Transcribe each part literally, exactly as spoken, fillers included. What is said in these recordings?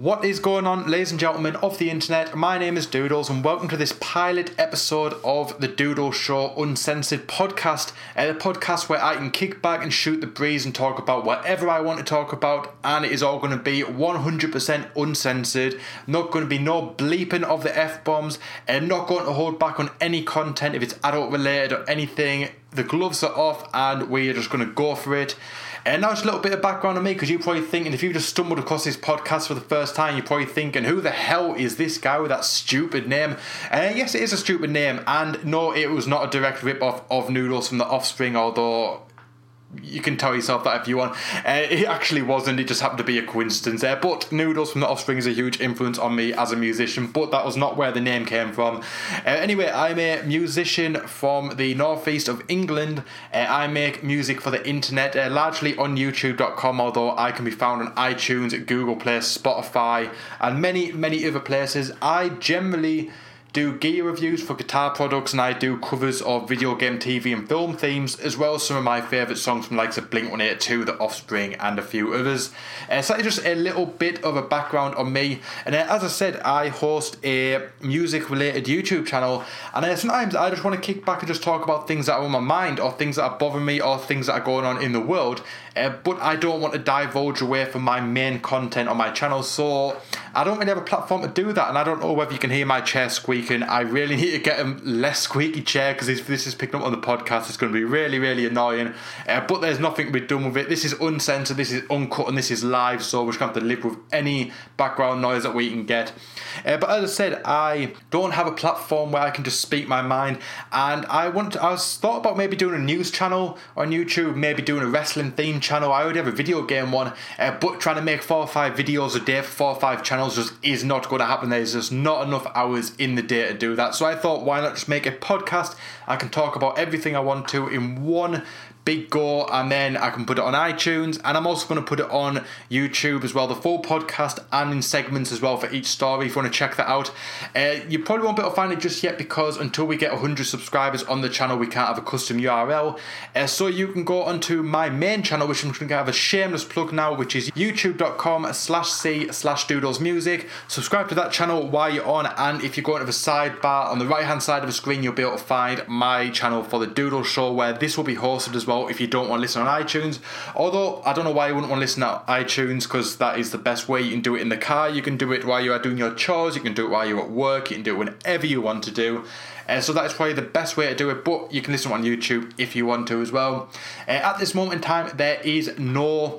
What is going on, ladies and gentlemen of the internet? My name is Doodles and welcome to this pilot episode of the Doodle Show Uncensored podcast, uh, the podcast where I can kick back and shoot the breeze and talk about whatever I want to talk about, and it is all going to be one hundred percent uncensored. Not going to be no bleeping of the F-bombs, and not going to hold back on any content if it's adult related or anything. The gloves are off and we're just going to go for it. And now just a little bit of background on me, because you're probably thinking, if you just stumbled across this podcast for the first time, you're probably thinking, who the hell is this guy with that stupid name? Uh, yes, it is a stupid name. And no, it was not a direct rip-off of Noodles from The Offspring, although you can tell yourself that if you want. Uh, it actually wasn't, it just happened to be a coincidence there. But Noodles from The Offspring is a huge influence on me as a musician, but that was not where the name came from. Uh, anyway, I'm a musician from the northeast of England. Uh, I make music for the internet, uh, largely on YouTube dot com, although I can be found on iTunes, Google Play, Spotify, and many, many other places. I generally do gear reviews for guitar products, and I do covers of video game, T V and film themes, as well as some of my favourite songs from likes of Blink one eighty-two, The Offspring and a few others. Uh, so that's just a little bit of a background on me, and uh, as I said, I host a music related YouTube channel, and uh, sometimes I just want to kick back and just talk about things that are on my mind, or things that are bothering me, or things that are going on in the world, uh, but I don't want to divulge away from my main content on my channel, so I don't really have a platform to do that. And I don't know whether you can hear my chair squeak. I really need to get a less squeaky chair, because if this is picked up on the podcast, it's going to be really, really annoying. Uh, but there's nothing to be done with it. This is uncensored, this is uncut, and this is live, so we're just going to have to live with any background noise that we can get. Uh, but as I said, I don't have a platform where I can just speak my mind, and I want to, I was thought about maybe doing a news channel on YouTube, maybe doing a wrestling themed channel. I already have a video game one, uh, but trying to make four or five videos a day for four or five channels just is not going to happen. There's just not enough hours in the day to do that. So I thought, why not just make a podcast? I can talk about everything I want to in one big go, and then I can put it on iTunes, and I'm also going to put it on YouTube as well, the full podcast, and in segments as well for each story if you want to check that out. Uh, you probably won't be able to find it just yet, because until we get one hundred subscribers on the channel, we can't have a custom U R L. Uh, so you can go onto my main channel, which I'm going to have a shameless plug now, which is youtube dot com slash c slash doodles music. Subscribe to that channel while you're on, and if you go into the sidebar on the right hand side of the screen, you'll be able to find my channel for the Doodle Show, where this will be hosted as well. Well, if you don't want to listen on iTunes, although I don't know why you wouldn't want to listen on iTunes, because that is the best way. You can do it in the car, you can do it while you are doing your chores, you can do it while you're at work, you can do it whenever you want to do. Uh, so that is probably the best way to do it, but you can listen on YouTube if you want to as well. Uh, at this moment in time, there is no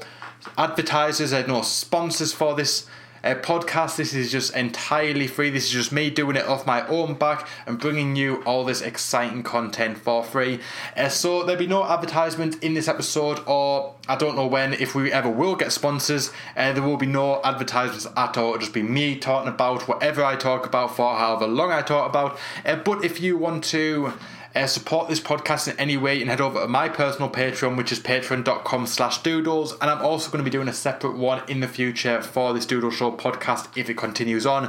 advertisers, there are no sponsors for this Uh, podcast. This is just entirely free. This is just me doing it off my own back and bringing you all this exciting content for free. Uh, so there'll be no advertisement in this episode, or I don't know when, if we ever will get sponsors. Uh, there will be no advertisements at all. It'll just be me talking about whatever I talk about for however long I talk about. Uh, but if you want to Uh, support this podcast in any way, and head over to my personal Patreon, which is patreon dot com slash doodles, and I'm also going to be doing a separate one in the future for this Doodle Show podcast if it continues on.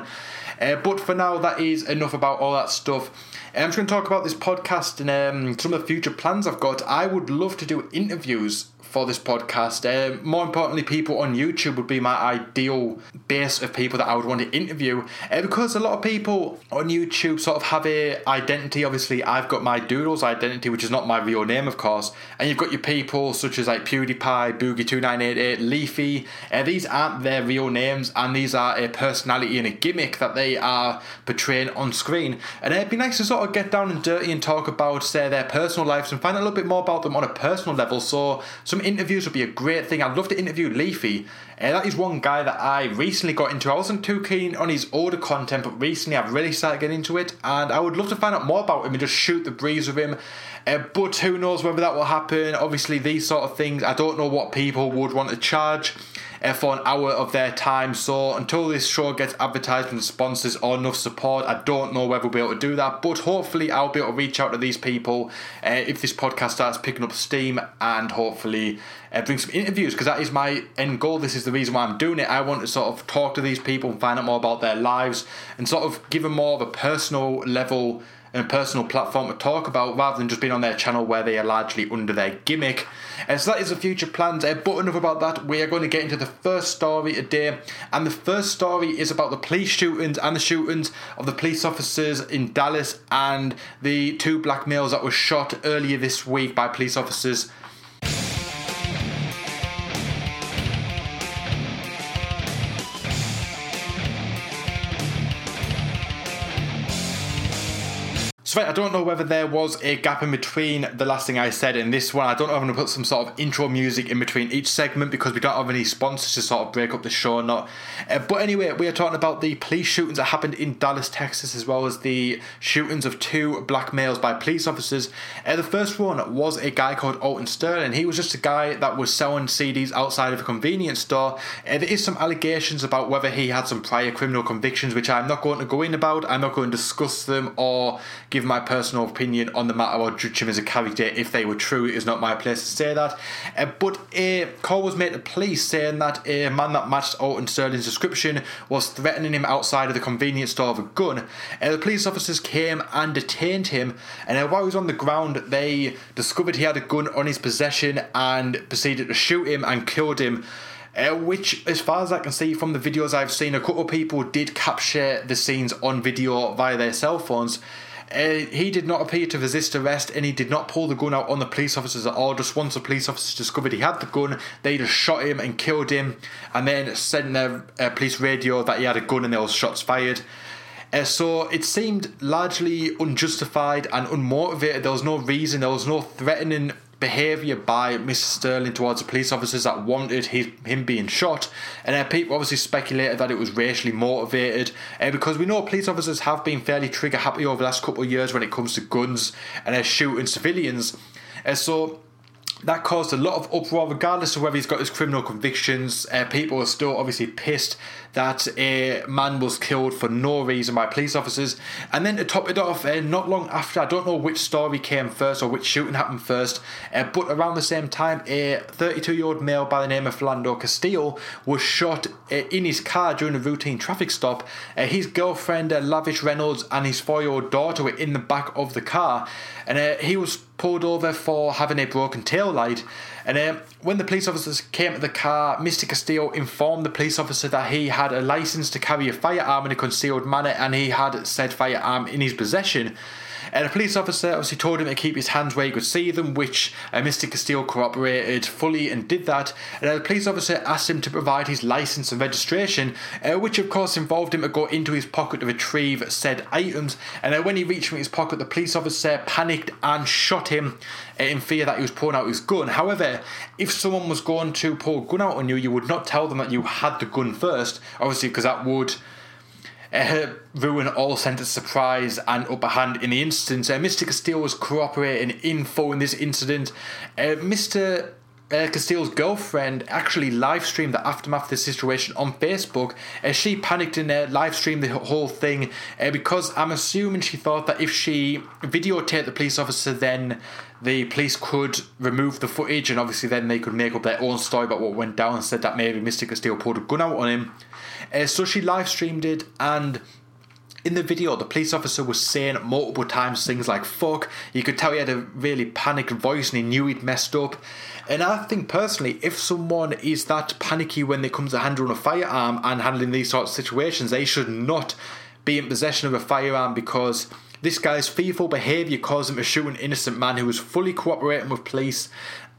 Uh, but for now, that is enough about all that stuff. I'm just going to talk about this podcast and um, some of the future plans I've got. I would love to do interviews for this podcast. Uh, more importantly, people on YouTube would be my ideal base of people that I would want to interview, uh, because a lot of people on YouTube sort of have a identity. Obviously, I've got my Doodles identity, which is not my real name, of course, and you've got your people such as like PewDiePie, Boogie two nine eight eight, Leafy. Uh, these aren't their real names, and these are a personality and a gimmick that they are portraying on screen, and it'd be nice to sort of get down and dirty and talk about, say, their personal lives and find out a little bit more about them on a personal level. So some interviews would be a great thing. I'd love to interview Leafy. Uh, that is one guy that I recently got into. I wasn't too keen on his older content, but recently I've really started getting into it, and I would love to find out more about him and just shoot the breeze with him. Uh, but who knows whether that will happen. Obviously, these sort of things, I don't know what people would want to charge uh, for an hour of their time. So until this show gets advertisement sponsors or enough support, I don't know whether we'll be able to do that. But hopefully I'll be able to reach out to these people uh, if this podcast starts picking up steam, and hopefully uh, bring some interviews, because that is my end goal. This is the reason why I'm doing it. I want to sort of talk to these people and find out more about their lives, and sort of give them more of a personal level and personal platform to talk about rather than just being on their channel where they are largely under their gimmick. And so that is the future plans. Uh, but enough about that. We are going to get into the first story today. And the first story is about the police shootings and the shootings of the police officers in Dallas and the two black males that were shot earlier this week by police officers. So I don't know whether there was a gap in between the last thing I said and this one. I don't know if I'm going to put some sort of intro music in between each segment because we don't have any sponsors to sort of break up the show or not. Uh, but anyway, we are talking about the police shootings that happened in Dallas, Texas, as well as the shootings of two black males by police officers. Uh, the first one was a guy called Alton Sterling. He was just a guy that was selling C Ds outside of a convenience store. Uh, there is some allegations about whether he had some prior criminal convictions, which I'm not going to go in about. I'm not going to discuss them or give my personal opinion on the matter or judge him as a character. If they were true, it is not my place to say that. Uh, but a call was made to police saying that a man that matched Alton Sterling's description was threatening him outside of the convenience store with a gun. Uh, the police officers came and detained him, and uh, while he was on the ground, they discovered he had a gun on his possession and proceeded to shoot him and killed him. Uh, which, as far as I can see from the videos I've seen, a couple of people did capture the scenes on video via their cell phones. Uh, he did not appear to resist arrest, and he did not pull the gun out on the police officers at all. Just once the police officers discovered he had the gun, they just shot him and killed him, and then sent their uh, police radio that he had a gun and there was shots fired. Uh, so it seemed largely unjustified and unmotivated. There was no reason, there was no threatening behaviour by Mister Sterling towards the police officers that wanted his, him being shot, and uh, people obviously speculated that it was racially motivated, uh, because we know police officers have been fairly trigger happy over the last couple of years when it comes to guns and uh, shooting civilians, and uh, so that caused a lot of uproar regardless of whether he's got his criminal convictions. Uh, people are still obviously pissed that a man was killed for no reason by police officers. And then to top it off, uh, not long after, I don't know which story came first or which shooting happened first, uh, but around the same time, a thirty-two-year-old male by the name of Philando Castile was shot uh, in his car during a routine traffic stop. Uh, his girlfriend, uh, Lavish Reynolds, and his four-year-old daughter were in the back of the car, and uh, he was pulled over for having a broken tail light. And uh, when the police officers came to the car, Mister Castillo informed the police officer that he had a license to carry a firearm in a concealed manner, and he had said firearm in his possession. And uh, the police officer obviously told him to keep his hands where he could see them, which uh, Mister Castillo corroborated fully and did that. And uh, the police officer asked him to provide his license and registration, uh, which of course involved him to go into his pocket to retrieve said items. And uh, when he reached in his pocket, the police officer panicked and shot him uh, in fear that he was pulling out his gun. However, if someone was going to pull a gun out on you, you would not tell them that you had the gun first, obviously, because that would Uh, ruin all sense of surprise and upper hand in the instance. Uh, Mister Castile was cooperating in full in this incident. Uh, Mister Uh, Castile's girlfriend actually live streamed the aftermath of this situation on Facebook. Uh, she panicked in there, uh, live streamed the whole thing, uh, because I'm assuming she thought that if she videotaped the police officer, then the police could remove the footage, and obviously then they could make up their own story about what went down and said that maybe Mister Castile pulled a gun out on him. Uh, so she live streamed it, and in the video, the police officer was saying multiple times things like fuck. You could tell he had a really panicked voice and he knew he'd messed up. And I think personally, if someone is that panicky when it comes to handling a firearm and handling these sorts of situations, they should not be in possession of a firearm, because this guy's fearful behaviour caused him to shoot an innocent man who was fully cooperating with police,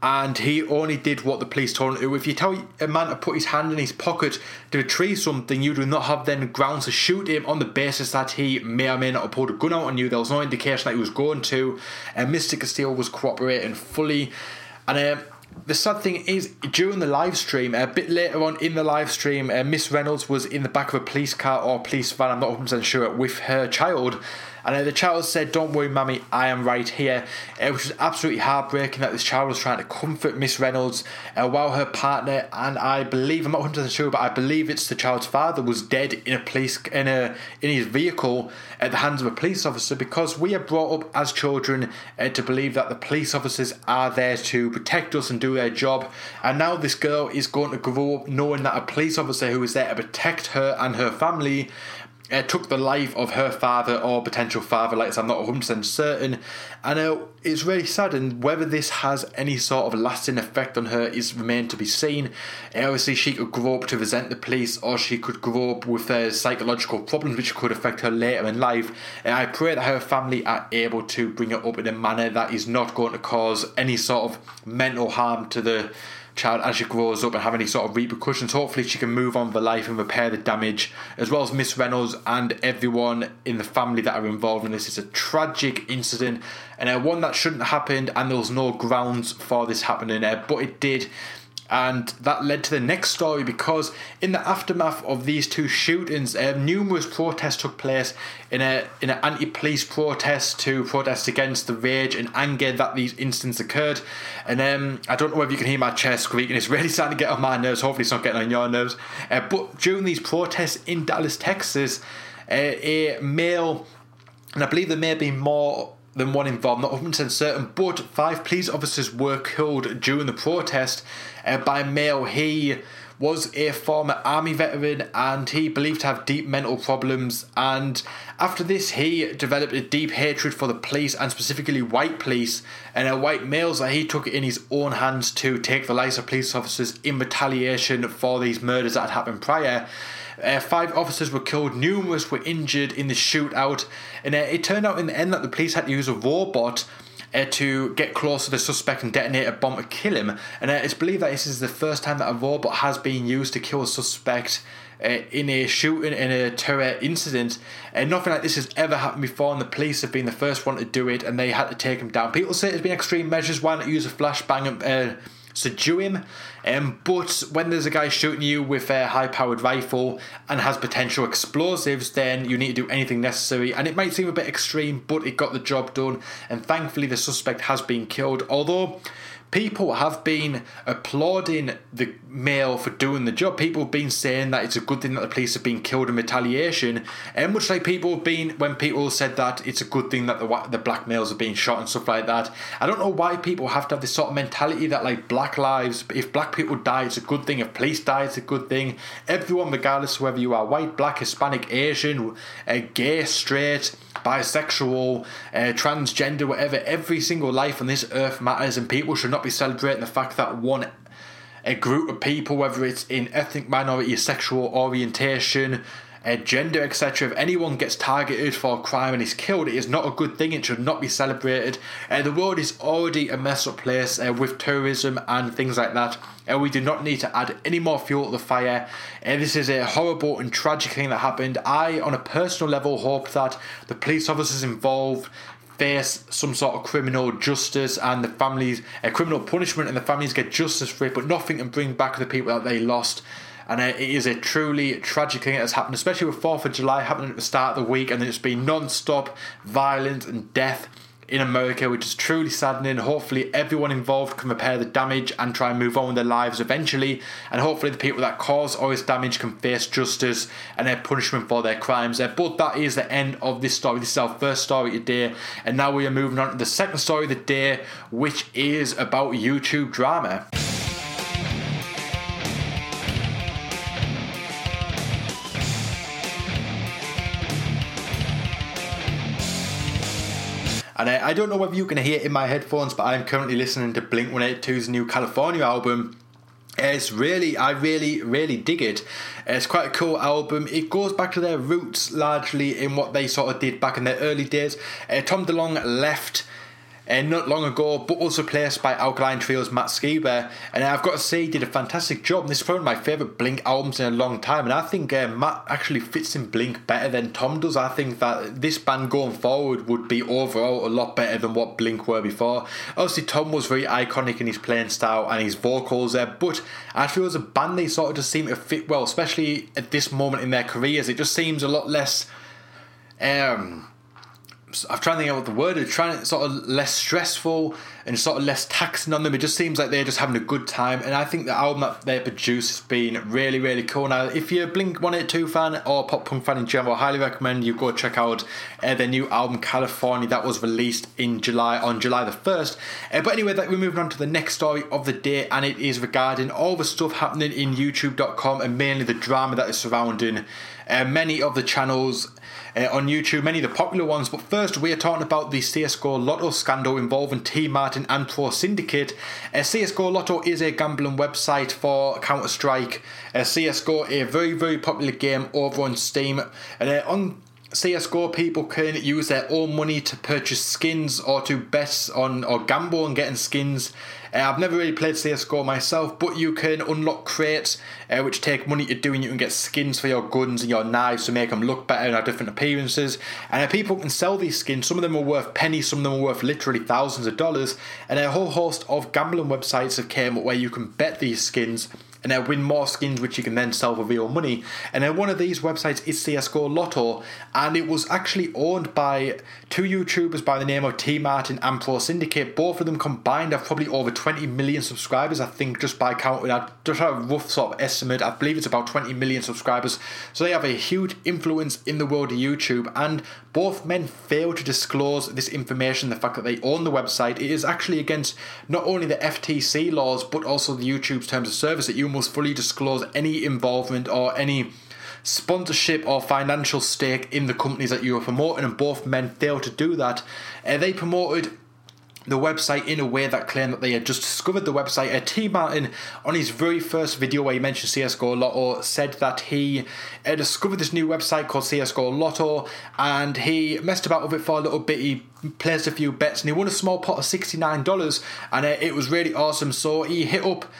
and he only did what the police told him to. If you tell a man to put his hand in his pocket to retrieve something, you do not have then grounds to shoot him on the basis that he may or may not have pulled a gun out on you. There was no indication that he was going to, and Mister Castile was cooperating fully. And uh, the sad thing is, during the live stream, a bit later on in the live stream, uh, Miss Reynolds was in the back of a police car or police van, I'm not one hundred percent sure, with her child. And uh, the child said, "Don't worry, Mammy, I am right here." Uh, which was absolutely heartbreaking that this child was trying to comfort Miss Reynolds uh, while her partner, and I believe, I'm not one hundred percent sure, but I believe it's the child's father, was dead in a police in a in his vehicle at the hands of a police officer, because we are brought up as children uh, to believe that the police officers are there to protect us and do their job. And now this girl is going to grow up knowing that a police officer who is there to protect her and her family uh, took the life of her father or potential father, like I said, I'm not one hundred percent certain. And uh, it's really sad, and whether this has any sort of lasting effect on her is remained to be seen. And obviously, she could grow up to resent the police, or she could grow up with uh, psychological problems which could affect her later in life. And I pray that her family are able to bring her up in a manner that is not going to cause any sort of mental harm to the child as she grows up and have any sort of repercussions. Hopefully she can move on with her life and repair the damage, as well as Miss Reynolds and everyone in the family that are involved in this. It's a tragic incident, and uh, one that shouldn't have happened, and there was no grounds for this happening, uh, but it did. And that led to the next story, because in the aftermath of these two shootings, uh, numerous protests took place in a in an anti-police protest to protest against the rage and anger that these incidents occurred. And um, I don't know whether you can hear my chair squeaking. It's really starting to get on my nerves. Hopefully it's not getting on your nerves. Uh, but during these protests in Dallas, Texas, uh, a male, and I believe there may be more than one involved, not one hundred percent certain, but five police officers were killed during the protest uh, by a male. He was a former army veteran, and he believed to have deep mental problems, and after this he developed a deep hatred for the police, and specifically white police and uh, white males, that he took it in his own hands to take the lives of police officers in retaliation for these murders that had happened prior. Uh, five officers were killed, numerous were injured in the shootout, and uh, it turned out in the end that the police had to use a robot uh, to get close to the suspect and detonate a bomb to kill him. And uh, it's believed that this is the first time that a robot has been used to kill a suspect uh, in a shooting, in a terror incident, and uh, nothing like this has ever happened before, and the police have been the first one to do it, and they had to take him down. People say it's been extreme measures, why not use a flashbang and uh, subdue him, um, but when there's a guy shooting you with a high powered rifle and has potential explosives, then you need to do anything necessary. And it might seem a bit extreme, but it got the job done, and thankfully the suspect has been killed, although people have been applauding the male for doing the job. People have been saying that it's a good thing that the police have been killed in retaliation, and much like people have been, when people said that it's a good thing that the the black males have been shot and stuff like that. I don't know why people have to have this sort of mentality that, like, black lives, if black people die it's a good thing, if police die it's a good thing. Everyone, regardless of whether you are white, black, Hispanic, Asian, uh, gay, straight, bisexual, uh, transgender, whatever, every single life on this earth matters, and people should not be celebrating the fact that one a group of people, whether it's in ethnic minority, sexual orientation, uh, gender, etc., if anyone gets targeted for a crime and is killed, it is not a good thing. It should not be celebrated. Uh, the world is already a messed up place uh, with terrorism and things like that, and uh, we do not need to add any more fuel to the fire. And uh, this is a horrible and tragic thing that happened. I, on a personal level, hope that the police officers involved face some sort of criminal justice, and the families a uh, criminal punishment, and the families get justice for it, but nothing can bring back the people that they lost. And uh, it is a truly tragic thing that has happened, especially with fourth of July happening at the start of the week, and it's been non-stop violence and death in America, which is truly saddening. Hopefully everyone involved can repair the damage and try and move on with their lives eventually, and hopefully the people that cause all this damage can face justice and their punishment for their crimes. But that is the end of this story. This is our first story today, and now we are moving on to the second story of the day, which is about YouTube drama. And I, I don't know whether you can hear it in my headphones, but I'm currently listening to Blink one eighty-two's new California album. It's really, I really, really dig it. It's quite a cool album. It goes back to their roots largely in what they sort of did back in their early days. Uh, Tom DeLonge left and not long ago, but was replaced by Alkaline Trio's Matt Skiba, and I've got to say he did a fantastic job. This is probably my favourite Blink albums in a long time, and I think uh, Matt actually fits in Blink better than Tom does. I think that this band going forward would be overall a lot better than what Blink were before. Obviously Tom was very iconic in his playing style and his vocals there, but I feel as a band they sort of just seem to fit well, especially at this moment in their careers. It just seems a lot less um I'm trying to think out what the word is, trying to sort of less stressful and sort of less taxing on them. It just seems like they're just having a good time, and I think the album that they produced has been really, really cool. Now, if you're a Blink one eighty-two fan or pop punk fan in general, I highly recommend you go check out uh, their new album California that was released in July on July the first. Uh, but anyway, that, we're moving on to the next story of the day, and it is regarding all the stuff happening in YouTube dot com and mainly the drama that is surrounding uh, many of the channels uh, on YouTube, many of the popular ones. But first, we are talking about the C S G O Lotto scandal involving Tmartn and ProSyndicate. Uh, C S G O Lotto is a gambling website for Counter-Strike. Uh, C S G O, a very, very popular game over on Steam. And uh, on C S G O, people can use their own money to purchase skins or to bet on or gamble on getting skins. Uh, I've never really played C S G O myself, but you can unlock crates uh, which take money to do, and you can get skins for your guns and your knives to make them look better and have different appearances. And uh, people can sell these skins. Some of them are worth pennies, some of them are worth literally thousands of dollars. And a whole host of gambling websites have came up where you can bet these skins and they'll win more skins which you can then sell for real money. And then one of these websites is C S G O Lotto, and it was actually owned by two YouTubers by the name of Tmartn and ProSyndicate. Both of them combined have probably over twenty million subscribers, I think, just by counting. I just had a rough sort of estimate. I believe it's about twenty million subscribers. So they have a huge influence in the world of YouTube, and both men failed to disclose this information, the fact that they own the website. It is actually against not only the F T C laws, but also the YouTube's terms of service that you must fully disclose any involvement or any sponsorship or financial stake in the companies that you are promoting, and both men failed to do that. Uh, they promoted the website in a way that claimed that they had just discovered the website. Uh, Tmartn, on his very first video where he mentioned C S G O Lotto, said that he uh, discovered this new website called C S G O Lotto, and he messed about with it for a little bit. He placed a few bets and he won a small pot of sixty-nine dollars, and uh, it was really awesome. So he hit up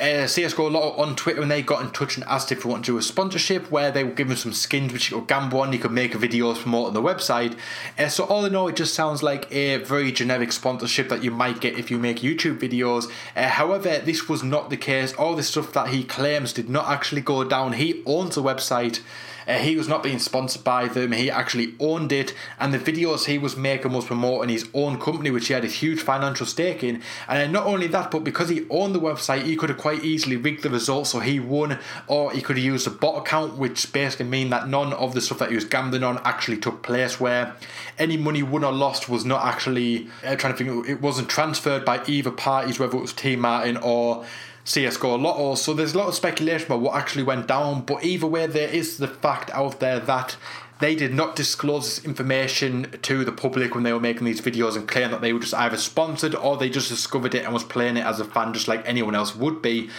Uh, C S G O Lotto on Twitter, and they got in touch and asked if we want to do a sponsorship where they were giving some skins which you could gamble on, you could make videos promoting the website. Uh, so all in all, it just sounds like a very generic sponsorship that you might get if you make YouTube videos. Uh, however, this was not the case. All the stuff that he claims did not actually go down. He owns the website. Uh, he was not being sponsored by them. He actually owned it, and the videos he was making was promoting his own company, which he had a huge financial stake in. And not only that, but because he owned the website, he could have quite easily rigged the results so he won, or he could have used a bot account, which basically mean that none of the stuff that he was gambling on actually took place, where any money won or lost was not actually uh, trying to think it wasn't transferred by either parties, whether it was Tmartn or C S G O Lotto. So there's a lot of speculation about what actually went down, but either way, there is the fact out there that they did not disclose this information to the public when they were making these videos, and claim that they were just either sponsored or they just discovered it and was playing it as a fan just like anyone else would be.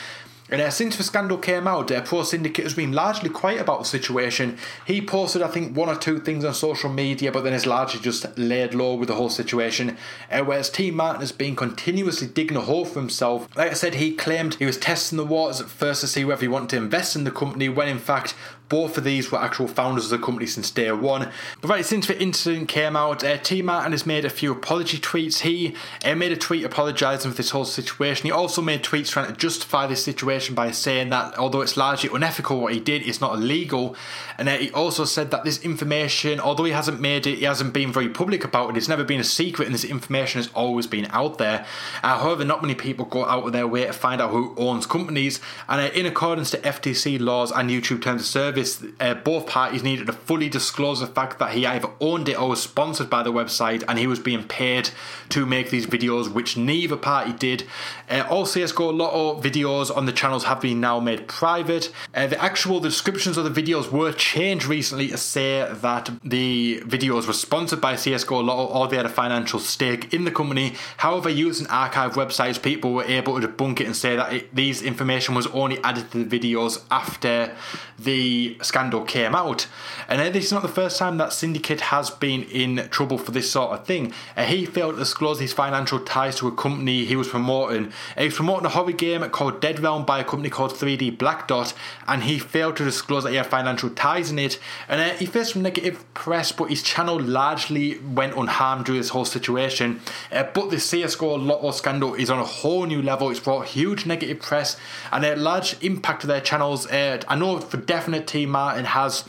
And uh, since the scandal came out, uh, ProSyndicate has been largely quiet about the situation. He posted, I think, one or two things on social media, but then has largely just laid low with the whole situation. Uh, whereas Tmartn has been continuously digging a hole for himself. Like I said, he claimed he was testing the waters at first to see whether he wanted to invest in the company, when in fact both of these were actual founders of the company since day one. But right, since the incident came out, uh, Tmartn has made a few apology tweets. He uh, made a tweet apologising for this whole situation. He also made tweets trying to justify this situation by saying that although it's largely unethical what he did, it's not illegal. And uh, he also said that this information, although he hasn't made it, he hasn't been very public about it, it's never been a secret, and this information has always been out there. Uh, however, not many people go out of their way to find out who owns companies. And uh, in accordance to F T C laws and YouTube terms of service, Uh, both parties needed to fully disclose the fact that he either owned it or was sponsored by the website, and he was being paid to make these videos, which neither party did. Uh, all C S G O Lotto videos on the channels have been now made private. Uh, the actual descriptions of the videos were changed recently to say that the videos were sponsored by C S G O Lotto or they had a financial stake in the company. However, using archive websites, people were able to debunk it and say that it, these information was only added to the videos after the scandal came out. And uh, this is not the first time that Syndicate has been in trouble for this sort of thing. Uh, he failed to disclose his financial ties to a company he was promoting. Uh, he was promoting a horror game called Dead Realm by a company called three D Black Dot, and he failed to disclose that he had financial ties in it. And uh, he faced some negative press, but his channel largely went unharmed through this whole situation. Uh, but the C S G O Lotto scandal is on a whole new level. It's brought huge negative press and a large impact to their channels. Uh, I know for definite Tmartn has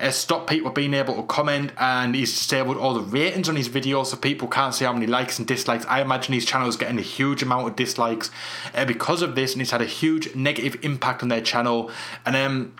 uh, stopped people being able to comment, and he's disabled all the ratings on his videos so people can't see how many likes and dislikes. I imagine his channel is getting a huge amount of dislikes uh, because of this, and it's had a huge negative impact on their channel. And um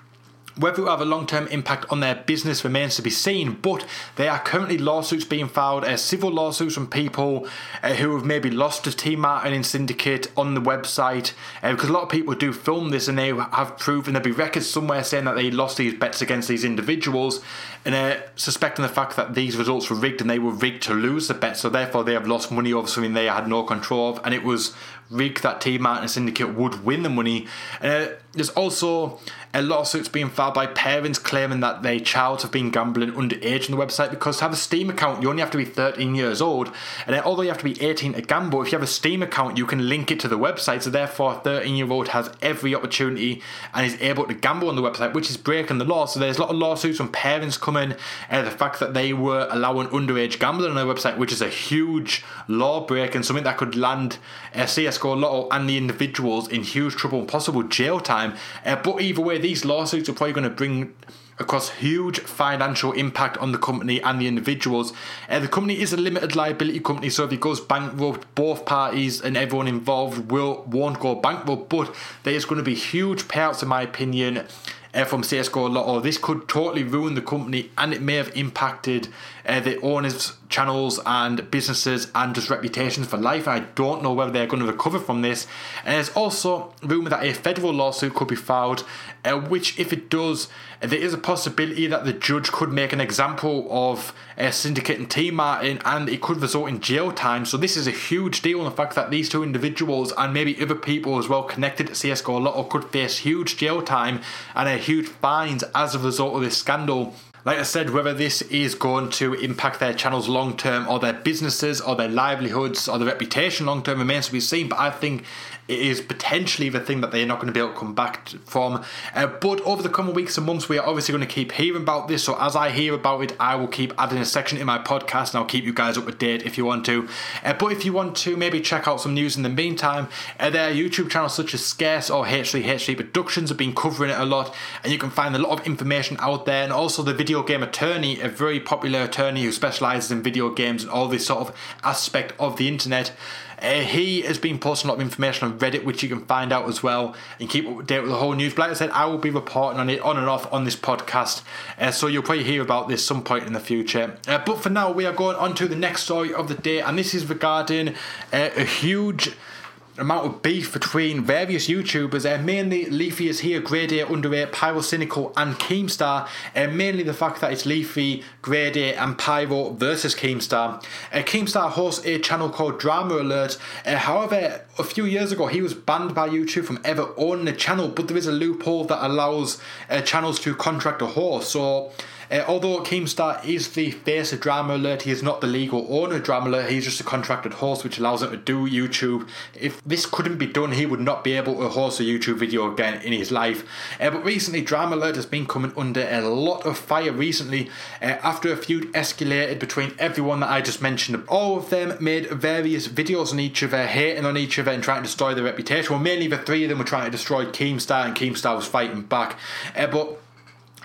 Whether it will have a long-term impact on their business remains to be seen, but there are currently lawsuits being filed, uh, civil lawsuits from people uh, who have maybe lost to Tmartn and Syndicate on the website, uh, because a lot of people do film this and they have proof, and there'll be records somewhere saying that they lost these bets against these individuals, and uh, suspecting the fact that these results were rigged and they were rigged to lose the bet, so therefore they have lost money over something they had no control of, and it was rigged that Tmartn and Syndicate would win the money. Uh, there's also a lawsuits being filed by parents claiming that their child have been gambling underage on the website, because to have a Steam account you only have to be thirteen years old, and then although you have to be eighteen to gamble, if you have a Steam account you can link it to the website, so therefore a thirteen year old has every opportunity and is able to gamble on the website, which is breaking the law. So there's a lot of lawsuits from parents coming, and uh, the fact that they were allowing underage gambling on their website, which is a huge law break and something that could land uh, C S G O Lotto and the individuals in huge trouble and possible jail time. Uh, but either way, these lawsuits are probably going to bring across huge financial impact on the company and the individuals. Uh, the company is a limited liability company, so if it goes bankrupt, both parties and everyone involved will won't go bankrupt, but there's going to be huge payouts, in my opinion, uh, from C S G O Lotto. This could totally ruin the company, and it may have impacted uh, the owners' channels and businesses and just reputations for life. I don't know whether they're going to recover from this. And there's also rumour that a federal lawsuit could be filed, uh, which if it does, there is a possibility that the judge could make an example of uh, Syndicate and Tmartn, and it could result in jail time. So this is a huge deal, and the fact that these two individuals and maybe other people as well connected to C S G O Lotto could face huge jail time and uh, huge fines as a result of this scandal. Like I said, whether this is going to impact their channels long term or their businesses or their livelihoods or their reputation long term remains to be seen, but I think it is potentially the thing that they're not going to be able to come back from. Uh, but over the coming weeks and months, we are obviously going to keep hearing about this, so as I hear about it, I will keep adding a section in my podcast, and I'll keep you guys up to date if you want to. Uh, but if you want to maybe check out some news in the meantime, uh, there are YouTube channels such as Scarce or H three H three Productions have been covering it a lot, and you can find a lot of information out there, and also the video Video Game Attorney, a very popular attorney who specialises in video games and all this sort of aspect of the internet. Uh, he has been posting a lot of information on Reddit, which you can find out as well and keep up to date with the whole news. But like I said, I will be reporting on it on and off on this podcast, uh, so you'll probably hear about this some point in the future. Uh, but for now, we are going on to the next story of the day, and this is regarding uh, a huge amount of beef between various YouTubers, and uh, mainly LeafyIsHere, Grade A Under A, PyroCynical and Keemstar, and uh, mainly the fact that it's Leafy, Grade A and Pyro versus Keemstar. Uh, Keemstar hosts a channel called Drama Alert. Uh, however, a few years ago he was banned by YouTube from ever owning a channel, but there is a loophole that allows uh, channels to contract a host. So Uh, although Keemstar is the face of Drama Alert, he is not the legal owner of Drama Alert, he's just a contracted host, which allows him to do YouTube. If this couldn't be done, he would not be able to host a YouTube video again in his life. Uh, but recently, Drama Alert has been coming under a lot of fire recently, uh, after a feud escalated between everyone that I just mentioned. All of them made various videos on each other, hating on each other and trying to destroy their reputation. Well, mainly the three of them were trying to destroy Keemstar, and Keemstar was fighting back. Uh, but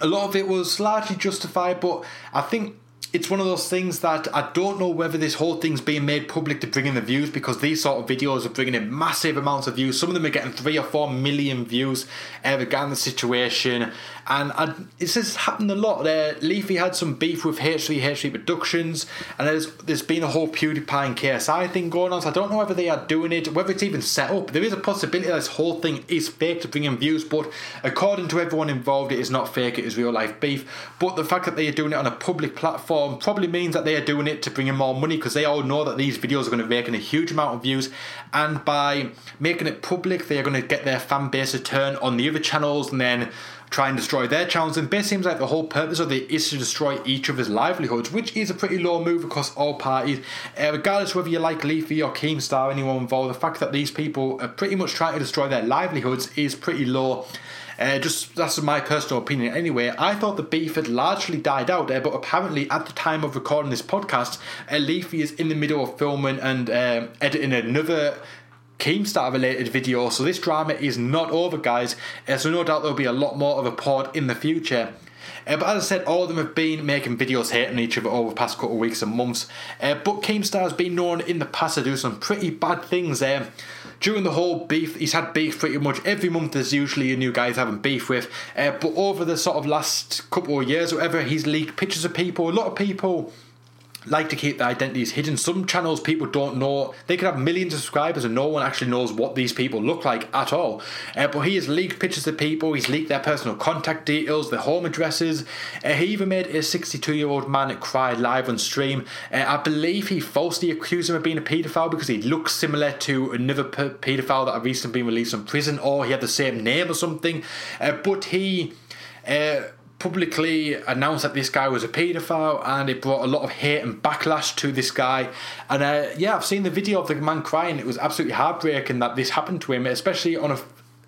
a lot of it was largely justified, but I think it's one of those things that I don't know whether this whole thing's being made public to bring in the views, because these sort of videos are bringing in massive amounts of views. Some of them are getting three or four million views, uh, regarding the situation. And I, it's just happened a lot. Uh, Leafy had some beef with H three H three Productions, and there's there's been a whole PewDiePie and K S I thing going on, so I don't know whether they are doing it, whether it's even set up. There is a possibility that this whole thing is fake to bring in views, but according to everyone involved, it is not fake, it is real life beef. But the fact that they are doing it on a public platform probably means that they are doing it to bring in more money, because they all know that these videos are going to make in a huge amount of views, and by making it public they are going to get their fan base to turn on the other channels and then try and destroy their channels. And it seems like the whole purpose of it is to destroy each other's livelihoods, which is a pretty low move across all parties, uh, regardless whether you like Leafy or Keemstar or anyone involved. The fact that these people are pretty much trying to destroy their livelihoods is pretty low. Uh, just that's my personal opinion anyway. I thought the beef had largely died out there, uh, but apparently at the time of recording this podcast, uh, Leafy is in the middle of filming and um, editing another Keemstar related video, so this drama is not over, guys, uh, so no doubt there will be a lot more of a report in the future. Uh, but as I said, all of them have been making videos hating each other over the past couple of weeks and months, uh, but Keemstar has been known in the past to do some pretty bad things. Um, during the whole beef, he's had beef pretty much every month. There's usually a new guy he's having beef with, uh, but over the sort of last couple of years or whatever, he's leaked pictures of people. A lot of people like to keep their identities hidden. Some channels people don't know, they could have millions of subscribers and no one actually knows what these people look like at all, uh, but he has leaked pictures of people, he's leaked their personal contact details, their home addresses. Uh, he even made a sixty-two year old man cry live on stream. uh, I believe he falsely accused him of being a paedophile because he looked similar to another paedophile that had recently been released from prison, or he had the same name or something. Uh, but he uh, publicly announced that this guy was a paedophile, and it brought a lot of hate and backlash to this guy. And uh, yeah, I've seen the video of the man crying. It was absolutely heartbreaking that this happened to him, especially on a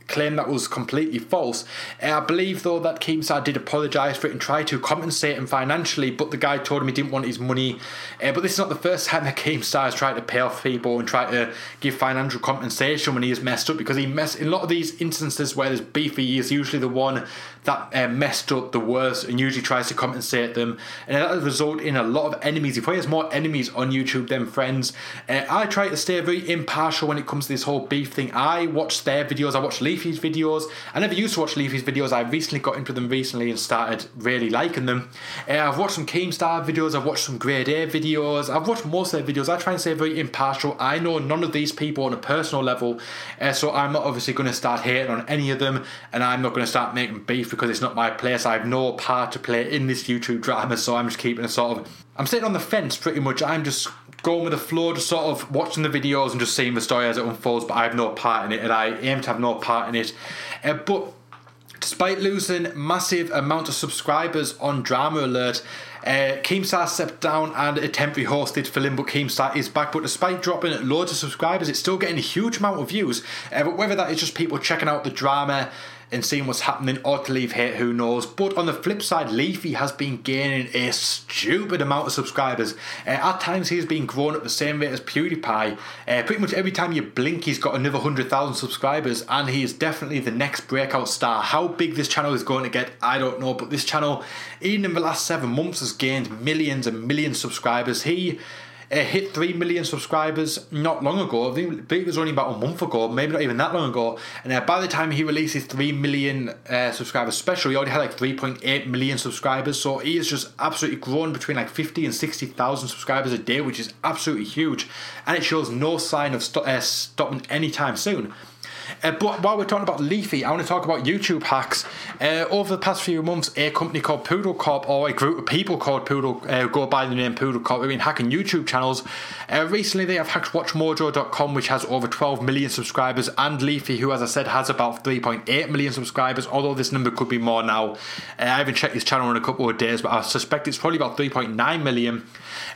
claim that was completely false. uh, I believe though that Keemstar did apologise for it and try to compensate him financially, but the guy told him he didn't want his money. Uh, but this is not the first time that Keemstar has tried to pay off people and try to give financial compensation when he has messed up, because he messed in a lot of these instances where there's beef, he is usually the one that uh, messed up the worst and usually tries to compensate them, and that has resulted in a lot of enemies. He probably has more enemies on YouTube than friends. uh, I try to stay very impartial when it comes to this whole beef thing. I watch their videos, I watch Leaf Leafy's videos. I never used to watch Leafy's videos. I recently got into them recently and started really liking them. Uh, I've watched some Keemstar videos. I've watched some Grade A videos. I've watched most of their videos. I try and stay very impartial. I know none of these people on a personal level, uh, so I'm not obviously going to start hating on any of them, and I'm not going to start making beef because it's not my place. I have no part to play in this YouTube drama, so I'm just keeping a sort of... I'm sitting on the fence pretty much. I'm just... going with the flow, just sort of watching the videos and just seeing the story as it unfolds, but I have no part in it, and I aim to have no part in it. Uh, but despite losing massive amount of subscribers on Drama Alert, Uh, Keemstar stepped down and a temporary host did fill in, but Keemstar is back. But despite dropping loads of subscribers, it's still getting a huge amount of views. Uh, but whether that is just people checking out the drama and seeing what's happening, or to leave hate, who knows. But on the flip side, Leafy has been gaining a stupid amount of subscribers. Uh, at times he's been growing at the same rate as PewDiePie. Uh, pretty much every time you blink he's got another one hundred thousand subscribers, and he is definitely the next breakout star. How big this channel is going to get, I don't know, but this channel, even in the last seven months, has gained millions and millions of subscribers. He uh, hit three million subscribers not long ago. I think it was only about a month ago, maybe not even that long ago. And uh, by the time he released his three million uh, subscribers special, he already had like three point eight million subscribers. So he has just absolutely grown between like fifty and sixty thousand subscribers a day, which is absolutely huge. And it shows no sign of st- uh, stopping anytime soon. Uh, but while we're talking about Leafy, I want to talk about YouTube hacks. Uh, over the past few months, a company called Poodle Corp, or a group of people called Poodle, uh, go by the name Poodle Corp, have been hacking YouTube channels. Uh, recently, they have hacked watch mojo dot com, which has over twelve million subscribers, and Leafy, who, as I said, has about three point eight million subscribers, although this number could be more now. Uh, I haven't checked this channel in a couple of days, but I suspect it's probably about three point nine million.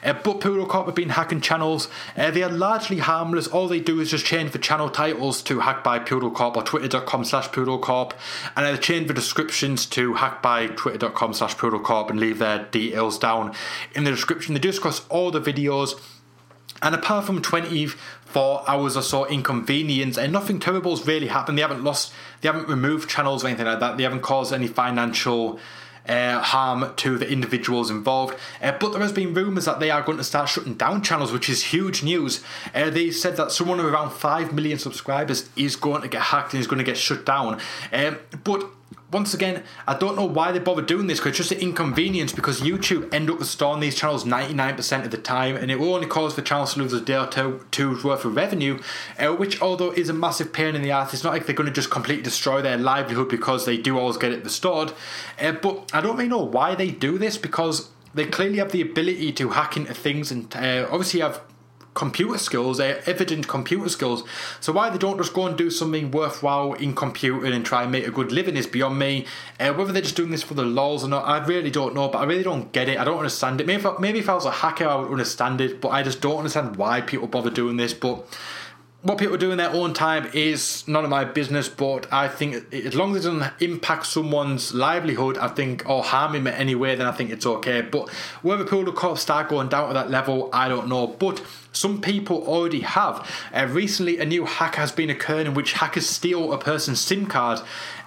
Uh, but Poodle Corp have been hacking channels. Uh, they are largely harmless. All they do is just change the channel titles to Hack by Poodle Corp, or twitter dot com slash Poodle Corp, and they change the descriptions to hack by twitter dot com slash Poodle Corp and leave their details down in the description. They do this across all the videos, and apart from twenty-four hours or so inconvenience, and nothing terrible has really happened. They haven't lost, they haven't removed channels or anything like that. They haven't caused any financial Uh, harm to the individuals involved, uh, but there has been rumours that they are going to start shutting down channels, which is huge news. Uh, they said that someone with around five million subscribers is going to get hacked and is going to get shut down. Um, but once again, I don't know why they bother doing this, because it's just an inconvenience, because YouTube end up restoring these channels ninety-nine percent of the time, and it will only cause the channels to lose a day or two's worth of revenue, uh, which although is a massive pain in the ass, it's not like they're going to just completely destroy their livelihood, because they do always get it restored. Uh, but I don't really know why they do this, because they clearly have the ability to hack into things, and uh, obviously have computer skills, they're evident computer skills, so why they don't just go and do something worthwhile in computing and try and make a good living is beyond me. Uh, whether they're just doing this for the lols or not, I really don't know, but I really don't get it. I don't understand it. Maybe if I, maybe if I was a hacker I would understand it, but I just don't understand why people bother doing this. But what people do in their own time is none of my business, but I think as long as it doesn't impact someone's livelihood, I think, or harm him in any way, then I think it's okay. But whether Poodle Corp start going down to that level, I don't know. But some people already have. Uh, recently, a new hack has been occurring in which hackers steal a person's SIM card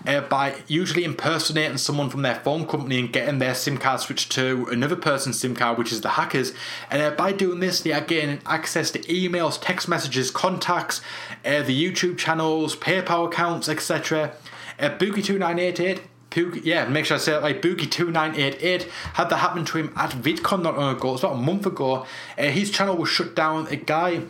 uh, by usually impersonating someone from their phone company and getting their SIM card switched to another person's SIM card, which is the hackers. And uh, by doing this, they are gaining access to emails, text messages, contacts, contracts, uh, the YouTube channels, PayPal accounts, et cetera. Uh, Boogie two nine eight eight. Poogie, yeah, make sure I say it like Boogie two nine eight eight had that happen to him at VidCon not long ago. It was about a month ago. Uh, his channel was shut down. A guy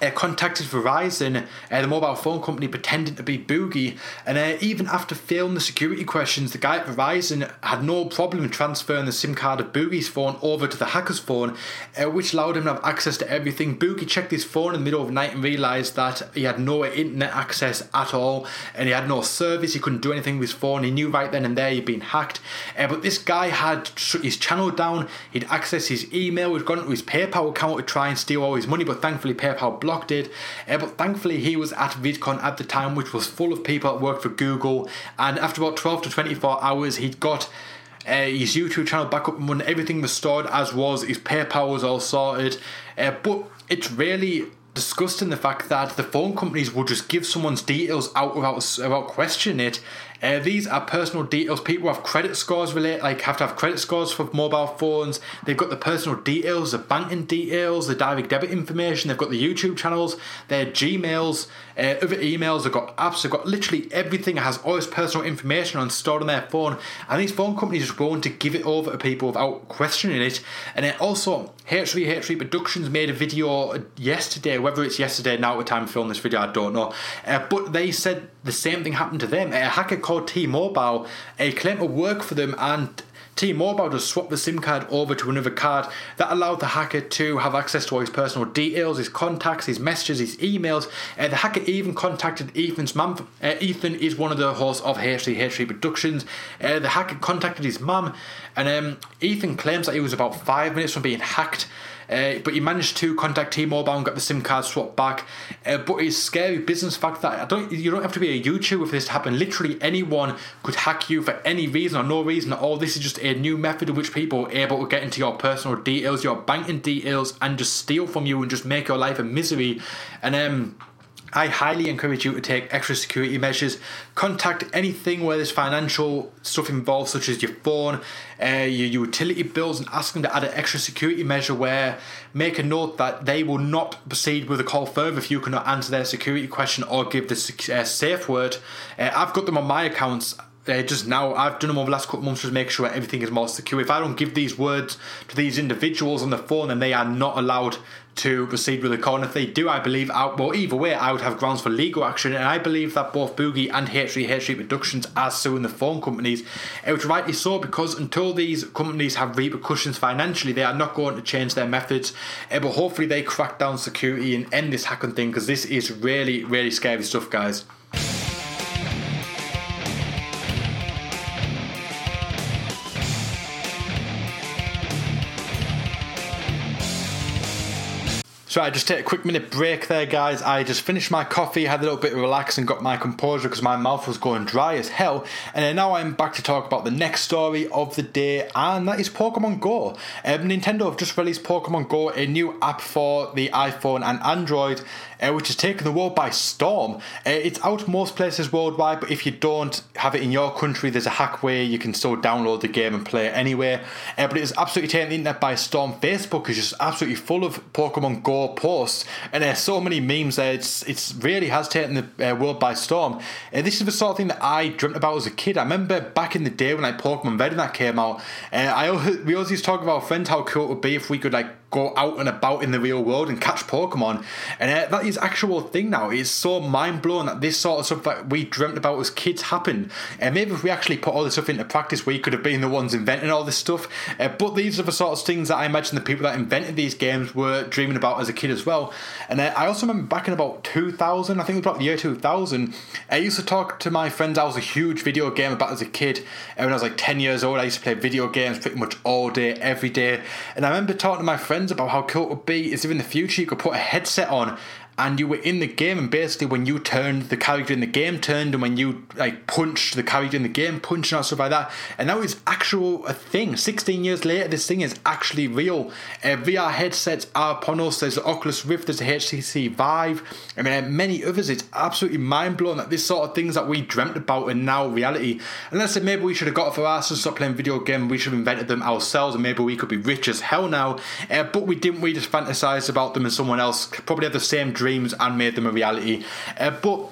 uh, contacted Verizon, uh, the mobile phone company, pretending to be Boogie. And uh, even after failing the security questions, the guy at Verizon had no problem transferring the SIM card of Boogie's phone over to the hacker's phone, uh, which allowed him to have access to everything. Boogie checked his phone in the middle of the night and realised that he had no internet access at all, and he had no service. He couldn't do anything with his phone. He knew right then and there he'd been hacked. Uh, but this guy had shut his channel down. He'd accessed his email. He'd gone to his PayPal account to try and steal all his money, but thankfully PayPal blocked did uh, but thankfully he was at VidCon at the time, which was full of people that worked for Google, and after about twelve to twenty-four hours he'd got uh, his YouTube channel back up and running. Everything was stored as was, his PayPal was all sorted, uh, but it's really disgusting the fact that the phone companies will just give someone's details out without, without questioning it. Uh, these are personal details. People have credit scores related, like have to have credit scores for mobile phones. They've got the personal details, the banking details, the direct debit information. They've got the YouTube channels, their Gmails, uh, other emails. They've got apps. They've got literally everything that has all this personal information on stored on their phone. And these phone companies just want to give it over to people without questioning it. And then also, H three H three Productions made a video yesterday. Whether it's yesterday now at the time of filming this video, I don't know. Uh, but they said the same thing happened to them. A hacker called T-Mobile, a claim to work for them, and T-Mobile just swapped the SIM card over to another card. That allowed the hacker to have access to all his personal details, his contacts, his messages, his emails. Uh, the hacker even contacted Ethan's mum. Uh, Ethan is one of the hosts of H three H three Productions. Uh, the hacker contacted his mum, and um, Ethan claims that he was about five minutes from being hacked. Uh, but he managed to contact T-Mobile and got the SIM card swapped back. Uh, but it's scary business fact that I don't. You don't have to be a YouTuber for this to happen. Literally anyone could hack you for any reason or no reason at all. This is just a new method in which people are able to get into your personal details, your banking details, and just steal from you and just make your life a misery. And um, I highly encourage you to take extra security measures. Contact anything where there's financial stuff involved, such as your phone, uh, your utility bills, and ask them to add an extra security measure where make a note that they will not proceed with a call further if you cannot answer their security question or give the uh, safe word. Uh, I've got them on my accounts. Uh, just now, I've done them over the last couple of months to make sure everything is more secure. If I don't give these words to these individuals on the phone, then they are not allowed to proceed with the call. And if they do, I believe, out well, either way, I would have grounds for legal action. And I believe that both Boogie and H three H three Productions are suing the phone companies, uh, which rightly so, because until these companies have repercussions financially, they are not going to change their methods. Uh, but hopefully, they crack down security and end this hacking thing, because this is really, really scary stuff, guys. So I just take a quick minute break there, guys. I just finished my coffee, had a little bit of relax and got my composure because my mouth was going dry as hell. And then now I'm back to talk about the next story of the day, and that is Pokemon Go. Um, Nintendo have just released Pokemon Go, a new app for the iPhone and Android, uh, which has taken the world by storm. Uh, it's out most places worldwide, but if you don't have it in your country, there's a hack way you can still download the game and play it anywhere. Uh, but it has absolutely taken the internet by storm. Facebook is just absolutely full of Pokemon Go posts, and there's so many memes there. It's it's really has taken the uh, world by storm. Uh, this is the sort of thing that I dreamt about as a kid. I remember back in the day when like Pokemon Red and that came out, uh, I always, we always used to talk about our friends how cool it would be if we could like go out and about in the real world and catch Pokemon, and uh, that is actual thing now. It's so mind blowing that this sort of stuff that we dreamt about as kids happened, and uh, maybe if we actually put all this stuff into practice, we could have been the ones inventing all this stuff. Uh, but these are the sorts of things that I imagine the people that invented these games were dreaming about as a kid as well. And uh, I also remember back in about two thousand, I think it was about the year two thousand, I used to talk to my friends. I was a huge video gamer back as a kid, and when I was like ten years old I used to play video games pretty much all day every day. And I remember talking to my friends about how cool it would be is if in the future you could put a headset on and you were in the game, and basically when you turned, the character in the game turned, and when you like punched, the character in the game punched, and stuff like that. And that was actual a thing. sixteen years later this thing is actually real. Uh, V R headsets are upon us. There's the Oculus Rift, there's the H T C Vive, I mean uh, many others. It's absolutely mind blowing that this sort of things that we dreamt about are now reality. And let's say maybe we should have got it for us and stopped playing video games. We should have invented them ourselves, and maybe we could be rich as hell now. Uh, but we didn't. We just fantasized about them, and someone else probably had the same dream dreams and made them a reality. Uh, but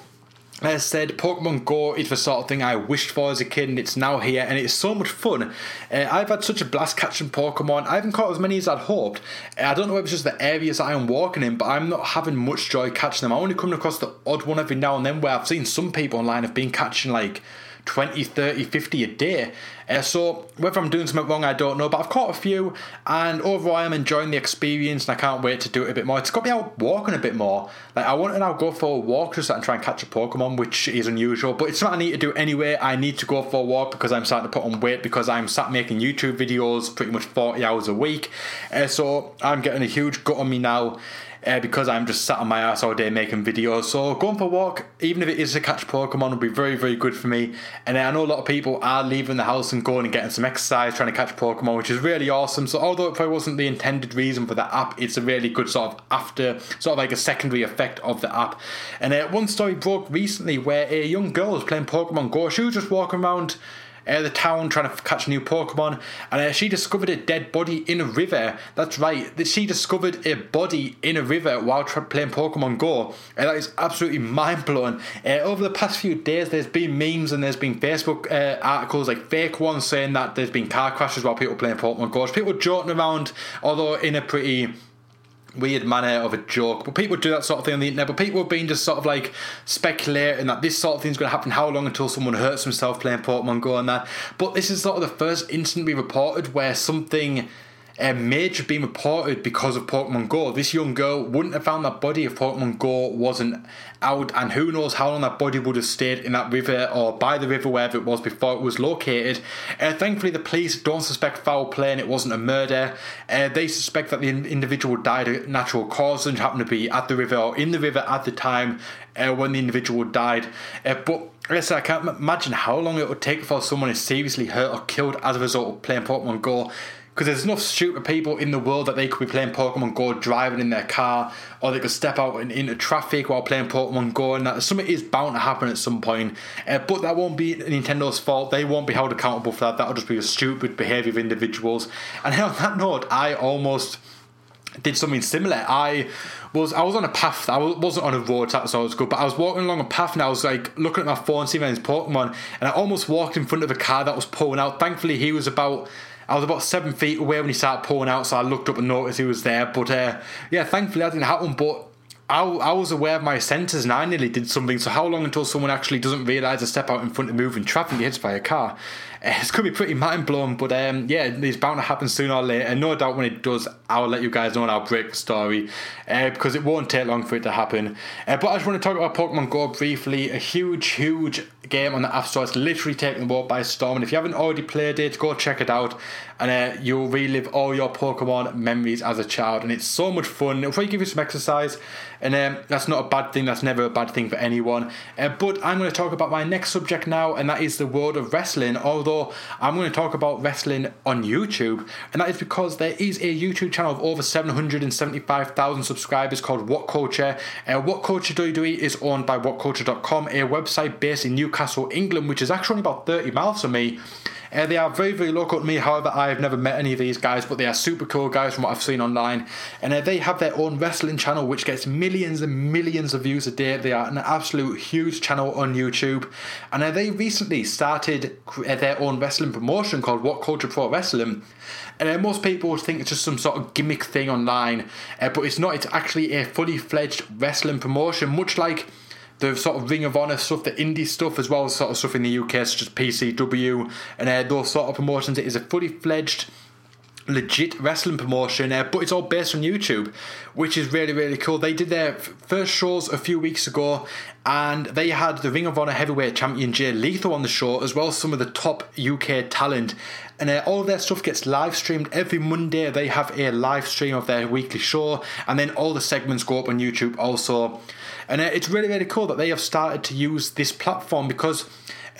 as I said, Pokemon Go is the sort of thing I wished for as a kid, and it's now here, and it's so much fun. Uh, I've had such a blast catching Pokemon. I haven't caught as many as I'd hoped. Uh, I don't know if it's just the areas that I'm walking in, but I'm not having much joy catching them. I'm only coming across the odd one every now and then, where I've seen some people online have been catching like twenty, thirty, fifty a day. Uh, so whether I'm doing something wrong, I don't know, but I've caught a few, and overall I'm enjoying the experience, and I can't wait to do it a bit more. It's got me out walking a bit more. Like, I want to now go for a walk just and try and catch a Pokemon, which is unusual, but it's something I need to do anyway. I need to go for a walk because I'm starting to put on weight, because I'm sat making YouTube videos pretty much forty hours a week. Uh, so I'm getting a huge gut on me now. Uh, because I'm just sat on my ass all day making videos. So going for a walk, even if it is to catch Pokemon, will be very, very good for me. And I know a lot of people are leaving the house and going and getting some exercise, trying to catch Pokemon, which is really awesome. So although it probably wasn't the intended reason for the app, it's a really good sort of after, sort of like a secondary effect of the app. And uh, one story broke recently where a young girl was playing Pokemon Go. She was just walking around Uh, the town trying to catch new Pokemon, and uh, she discovered a dead body in a river. That's right, that she discovered a body in a river while tra- playing Pokemon Go, and uh, that is absolutely mind blowing. Uh, over the past few days, there's been memes and there's been Facebook uh, articles, like fake ones, saying that there's been car crashes while people playing Pokemon Go. So people joking around, although in a pretty weird manner of a joke, but people do that sort of thing on the internet. But people have been just sort of like speculating that this sort of thing's going to happen, how long until someone hurts themselves playing Pokemon Go and that. But this is sort of the first incident we reported where something uh, major being reported because of Pokemon Go. This young girl wouldn't have found that body if Pokemon Go wasn't out, and who knows how long that body would have stayed in that river or by the river, wherever it was, before it was located. Uh, thankfully the police don't suspect foul play and it wasn't a murder. Uh, they suspect that the individual died of natural causes and happened to be at the river or in the river at the time uh, when the individual died. Uh, but I guess I can't imagine how long it would take before someone is seriously hurt or killed as a result of playing Pokemon Go, because there's enough stupid people in the world that they could be playing Pokemon Go driving in their car, or they could step out and into traffic while playing Pokemon Go, and that something is bound to happen at some point. Uh, but that won't be Nintendo's fault. They won't be held accountable for that. That'll just be a stupid behaviour of individuals. And on that note, I almost did something similar. I was I was on a path. I wasn't on a road, that's always good, but I was walking along a path and I was like looking at my phone, seeing there's Pokemon, and I almost walked in front of a car that was pulling out. Thankfully, he was about... I was about seven feet away when he started pulling out, so I looked up and noticed he was there. But uh, yeah, thankfully that didn't happen, but I, I was aware of my senses and I nearly did something. So how long until someone actually doesn't realise a step out in front of moving traffic and gets hit by a car? Uh, it's going to be pretty mind-blowing, but um, yeah, it's bound to happen sooner or later. And no doubt when it does, I'll let you guys know and I'll break the story, uh, because it won't take long for it to happen. Uh, but I just want to talk about Pokemon Go briefly. A huge, huge game on the App Store. It's literally taken the world by storm, and if you haven't already played it, go check it out, and uh, you'll relive all your Pokemon memories as a child, and it's so much fun. It'll probably give you some exercise, and um, that's not a bad thing. That's never a bad thing for anyone. Uh, but I'm going to talk about my next subject now, and that is the world of wrestling, although I'm going to talk about wrestling on YouTube, and that is because there is a YouTube channel of over seven hundred seventy-five thousand subscribers called What Culture. Uh, What Culture W W E is owned by what culture dot com, a website based in Newcastle, England, which is actually only about thirty miles from me. Uh, they are very, very local to me. However, I have never met any of these guys, but they are super cool guys from what I've seen online. And uh, they have their own wrestling channel, which gets millions and millions of views a day. They are an absolute huge channel on YouTube. And uh, they recently started uh, their own wrestling promotion called What Culture Pro Wrestling. And uh, most people think it's just some sort of gimmick thing online, uh, but it's not. It's actually a fully fledged wrestling promotion, much like the sort of Ring of Honor stuff, the indie stuff, as well as sort of stuff in the U K, such as P C W, and uh, those sort of promotions. It is a fully fledged, legit wrestling promotion, uh, but it's all based on YouTube, which is really, really cool. They did their f- first shows a few weeks ago, and they had the Ring of Honor heavyweight champion Jay Lethal on the show, as well as some of the top U K talent. And uh, all of their stuff gets live streamed every Monday. They have a live stream of their weekly show, and then all the segments go up on YouTube also. And uh, it's really, really cool that they have started to use this platform, because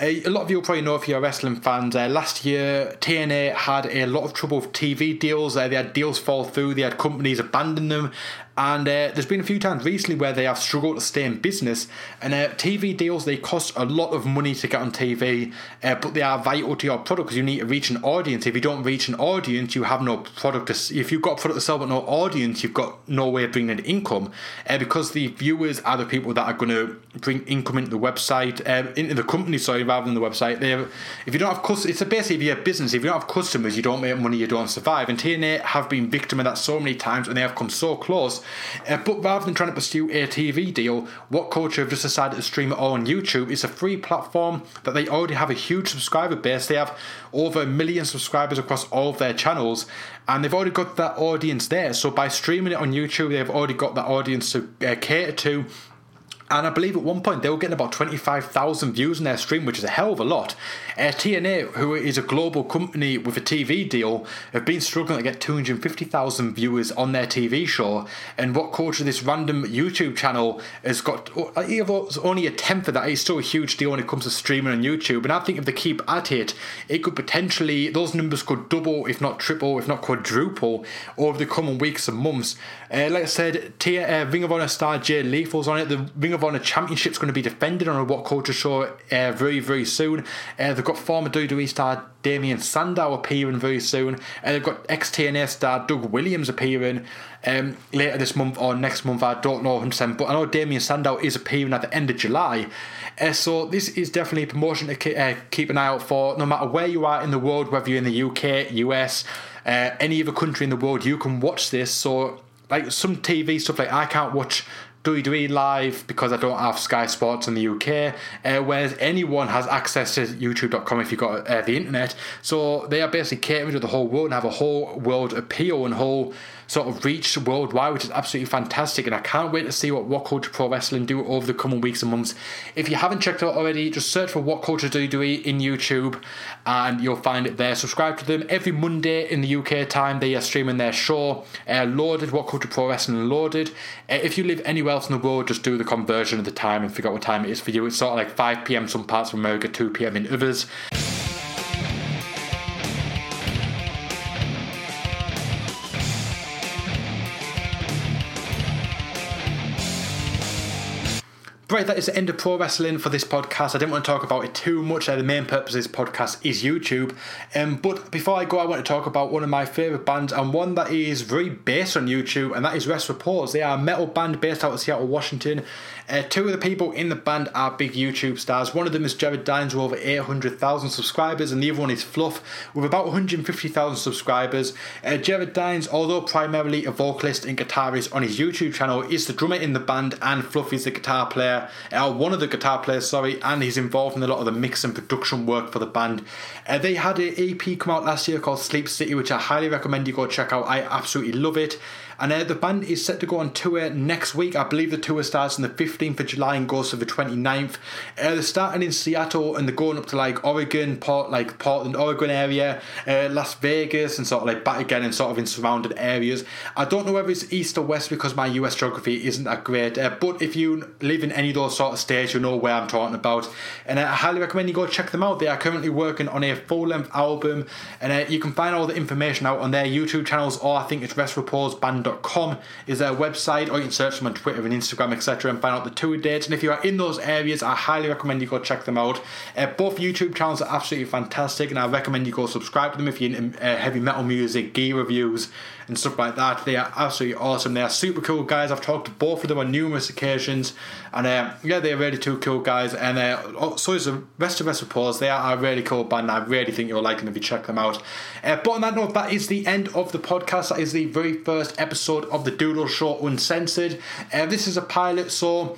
A lot of you will probably know if you're wrestling fans, uh, last year T N A had a lot of trouble with T V deals. Uh, they had deals fall through, they had companies abandon them, and uh, there's been a few times recently where they have struggled to stay in business. And uh, T V deals, they cost a lot of money to get on T V, uh, but they are vital to your product because you need to reach an audience. If you don't reach an audience, you have no product to s- if you've got a product to sell but no audience, you've got no way of bringing in income, uh, because the viewers are the people that are going to bring income into the website, uh, into the company, sorry, rather than the website. They have, if you don't have customers, it's basically if you're a business, if you don't have customers, you don't make money, you don't survive. And T N A have been victim of that so many times, and they have come so close. Uh, but rather than trying to pursue a T V deal, What Culture have just decided to stream it all on YouTube. It's a free platform that they already have a huge subscriber base. They have over a million subscribers across all of their channels, and they've already got that audience there. So by streaming it on YouTube, they've already got that audience to uh, cater to. And I believe at one point they were getting about twenty-five thousand views on their stream, which is a hell of a lot. Uh, T N A, who is a global company with a T V deal, have been struggling to get two hundred fifty thousand viewers on their T V show. And What Culture, this random YouTube channel, has got only a tenth of that. It's still a huge deal when it comes to streaming on YouTube. And I think if they keep at it, it could potentially, those numbers could double, if not triple, if not quadruple, over the coming weeks and months. Uh, like I said, T- uh, Ring of Honor star Jay Lethal's on it. The Ring of on a championship's going to be defended on a What Culture show uh, very very soon. Uh, they've got former W W E star Damian Sandow appearing very soon, and uh, they've got ex-T N A star Doug Williams appearing um, later this month or next month. I don't know one hundred percent, but I know Damian Sandow is appearing at the end of July. Uh, so this is definitely a promotion to ke- uh, keep an eye out for, no matter where you are in the world, whether you're in the U K, U S, uh, any other country in the world, you can watch this. So like some T V stuff, like I can't watch W W E Live because I don't have Sky Sports in the U K, uh, whereas anyone has access to YouTube dot com if you've got uh, the internet. So they are basically catering to the whole world and have a whole world appeal and whole sort of reach worldwide, which is absolutely fantastic. And I can't wait to see what What Culture Pro Wrestling do over the coming weeks and months. If you haven't checked out already, just search for What Culture W W E in YouTube and you'll find it there. Subscribe to them every Monday in the U K time. They are streaming their show, uh, Loaded, What Culture Pro Wrestling Loaded. Uh, if you live anywhere else in the world, just do the conversion of the time and figure out what time it is for you. It's sort of like five p.m. some parts of America, two p.m. in others. Right, that is the end of pro wrestling for this podcast. I didn't want to talk about it too much. The main purpose of this podcast is YouTube. Um, but before I go, I want to talk about one of my favourite bands, and one that is very based on YouTube, and that is Rest for Pause. They are a metal band based out of Seattle, Washington. Uh, two of the people in the band are big YouTube stars. One of them is Jared Dines with over eight hundred thousand subscribers, and the other one is Fluff with about one hundred fifty thousand subscribers. Uh, Jared Dines, although primarily a vocalist and guitarist on his YouTube channel, is the drummer in the band, and Fluff is the guitar player. Uh, one of the guitar players, sorry, and he's involved in a lot of the mix and production work for the band. Uh, they had an E P come out last year called Sleep City, which I highly recommend you go check out. I absolutely love it. And uh, the band is set to go on tour next week. I believe the tour starts on the fifteenth of July and goes to the twenty-ninth. Uh, they're starting in Seattle and they're going up to like Oregon, Port, like Portland, Oregon area, uh, Las Vegas, and sort of like back again and sort of in surrounding areas. I don't know whether it's east or west because my U S geography isn't that great. Uh, but if you live in any of those sort of states, you know where I'm talking about. And uh, I highly recommend you go check them out. They are currently working on a full-length album. And uh, you can find all the information out on their YouTube channels, or I think it's rest for pause band dot com. Is their website, or you can search them on Twitter and Instagram, etc., and find out the tour dates. And if you are in those areas, I highly recommend you go check them out. Uh, both YouTube channels are absolutely fantastic, and I recommend you go subscribe to them if you're into uh, heavy metal music, gear reviews and stuff like that. They are absolutely awesome. They are super cool guys. I've talked to both of them on numerous occasions, and uh, yeah, they're really two cool guys. And uh, so is the rest of us, suppose. They are a really cool band, and I really think you'll like them if you check them out. Uh, but on that note, that is the end of the podcast. That is the very first episode episode of the Doodle Show Uncensored. Uh, this is a pilot, so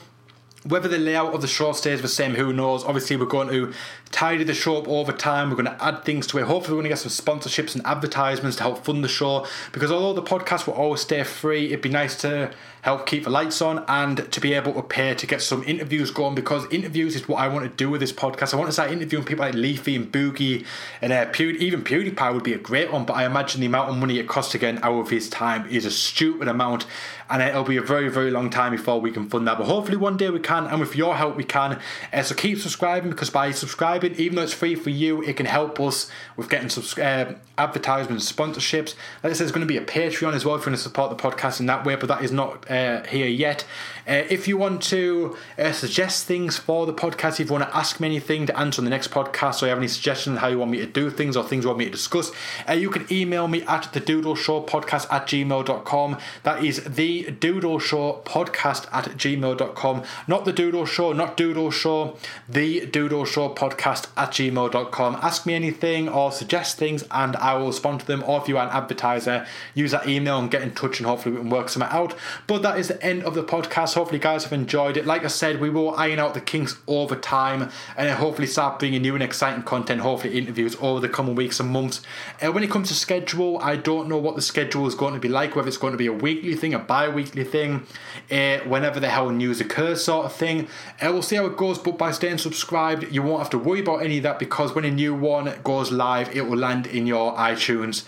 whether the layout of the show stays the same, who knows. Obviously we're going to tidy the show up over time. We're going to add things to it. Hopefully we're going to get some sponsorships and advertisements to help fund the show, because although the podcast will always stay free, it'd be nice to help keep the lights on, and to be able to pay to get some interviews going, because interviews is what I want to do with this podcast. I want to start interviewing people like Leafy and Boogie, and uh, Pew- even PewDiePie would be a great one, but I imagine the amount of money it costs to get an hour of his time is a stupid amount, and it'll be a very, very long time before we can fund that, but hopefully one day we can, and with your help we can. Uh, so keep subscribing, because by subscribing, even though it's free for you, it can help us with getting subs- uh, advertisements, sponsorships. Like I said, there's going to be a Patreon as well if you want to support the podcast in that way, but that is not uh, here yet. Uh, if you want to uh, suggest things for the podcast, if you want to ask me anything to answer on the next podcast, or you have any suggestions on how you want me to do things or things you want me to discuss, uh, you can email me at the doodle show podcast at gmail dot com. That is the Doodle Show podcast at gmail dot com. Not the Doodle Show, not Doodle Show, the Doodle Show podcast at gmail dot com. Ask me anything or suggest things and I will respond to them. Or if you are an advertiser, use that email and get in touch, and hopefully we can work something out. But that is the end of the podcast. Hopefully you guys have enjoyed it. Like I said, we will iron out the kinks over time and then hopefully start bringing new and exciting content, hopefully interviews over the coming weeks and months. Uh, when it comes to schedule, I don't know what the schedule is going to be like, whether it's going to be a weekly thing, a bi-weekly thing, uh, whenever the hell news occurs sort of thing. Uh, we'll see how it goes, but by staying subscribed, you won't have to worry about any of that, because when a new one goes live, it will land in your iTunes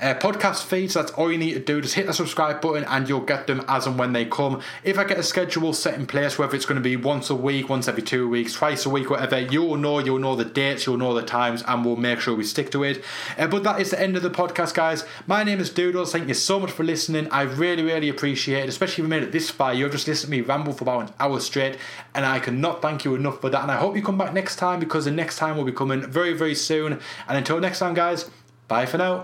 Uh, podcast feeds. That's all you need to do. Just hit the subscribe button and you'll get them as and when they come. If I get a schedule set in place, whether it's going to be once a week, once every two weeks, twice a week, whatever, you'll know, you'll know the dates, you'll know the times, and we'll make sure we stick to it. Uh, but that is the end of the podcast, guys. My name is Doodles. Thank you so much for listening. I really, really appreciate it, especially if you made it this far. You've just listened to me ramble for about an hour straight, and I cannot thank you enough for that. And I hope you come back next time, because the next time will be coming very, very soon. And until next time, guys, bye for now.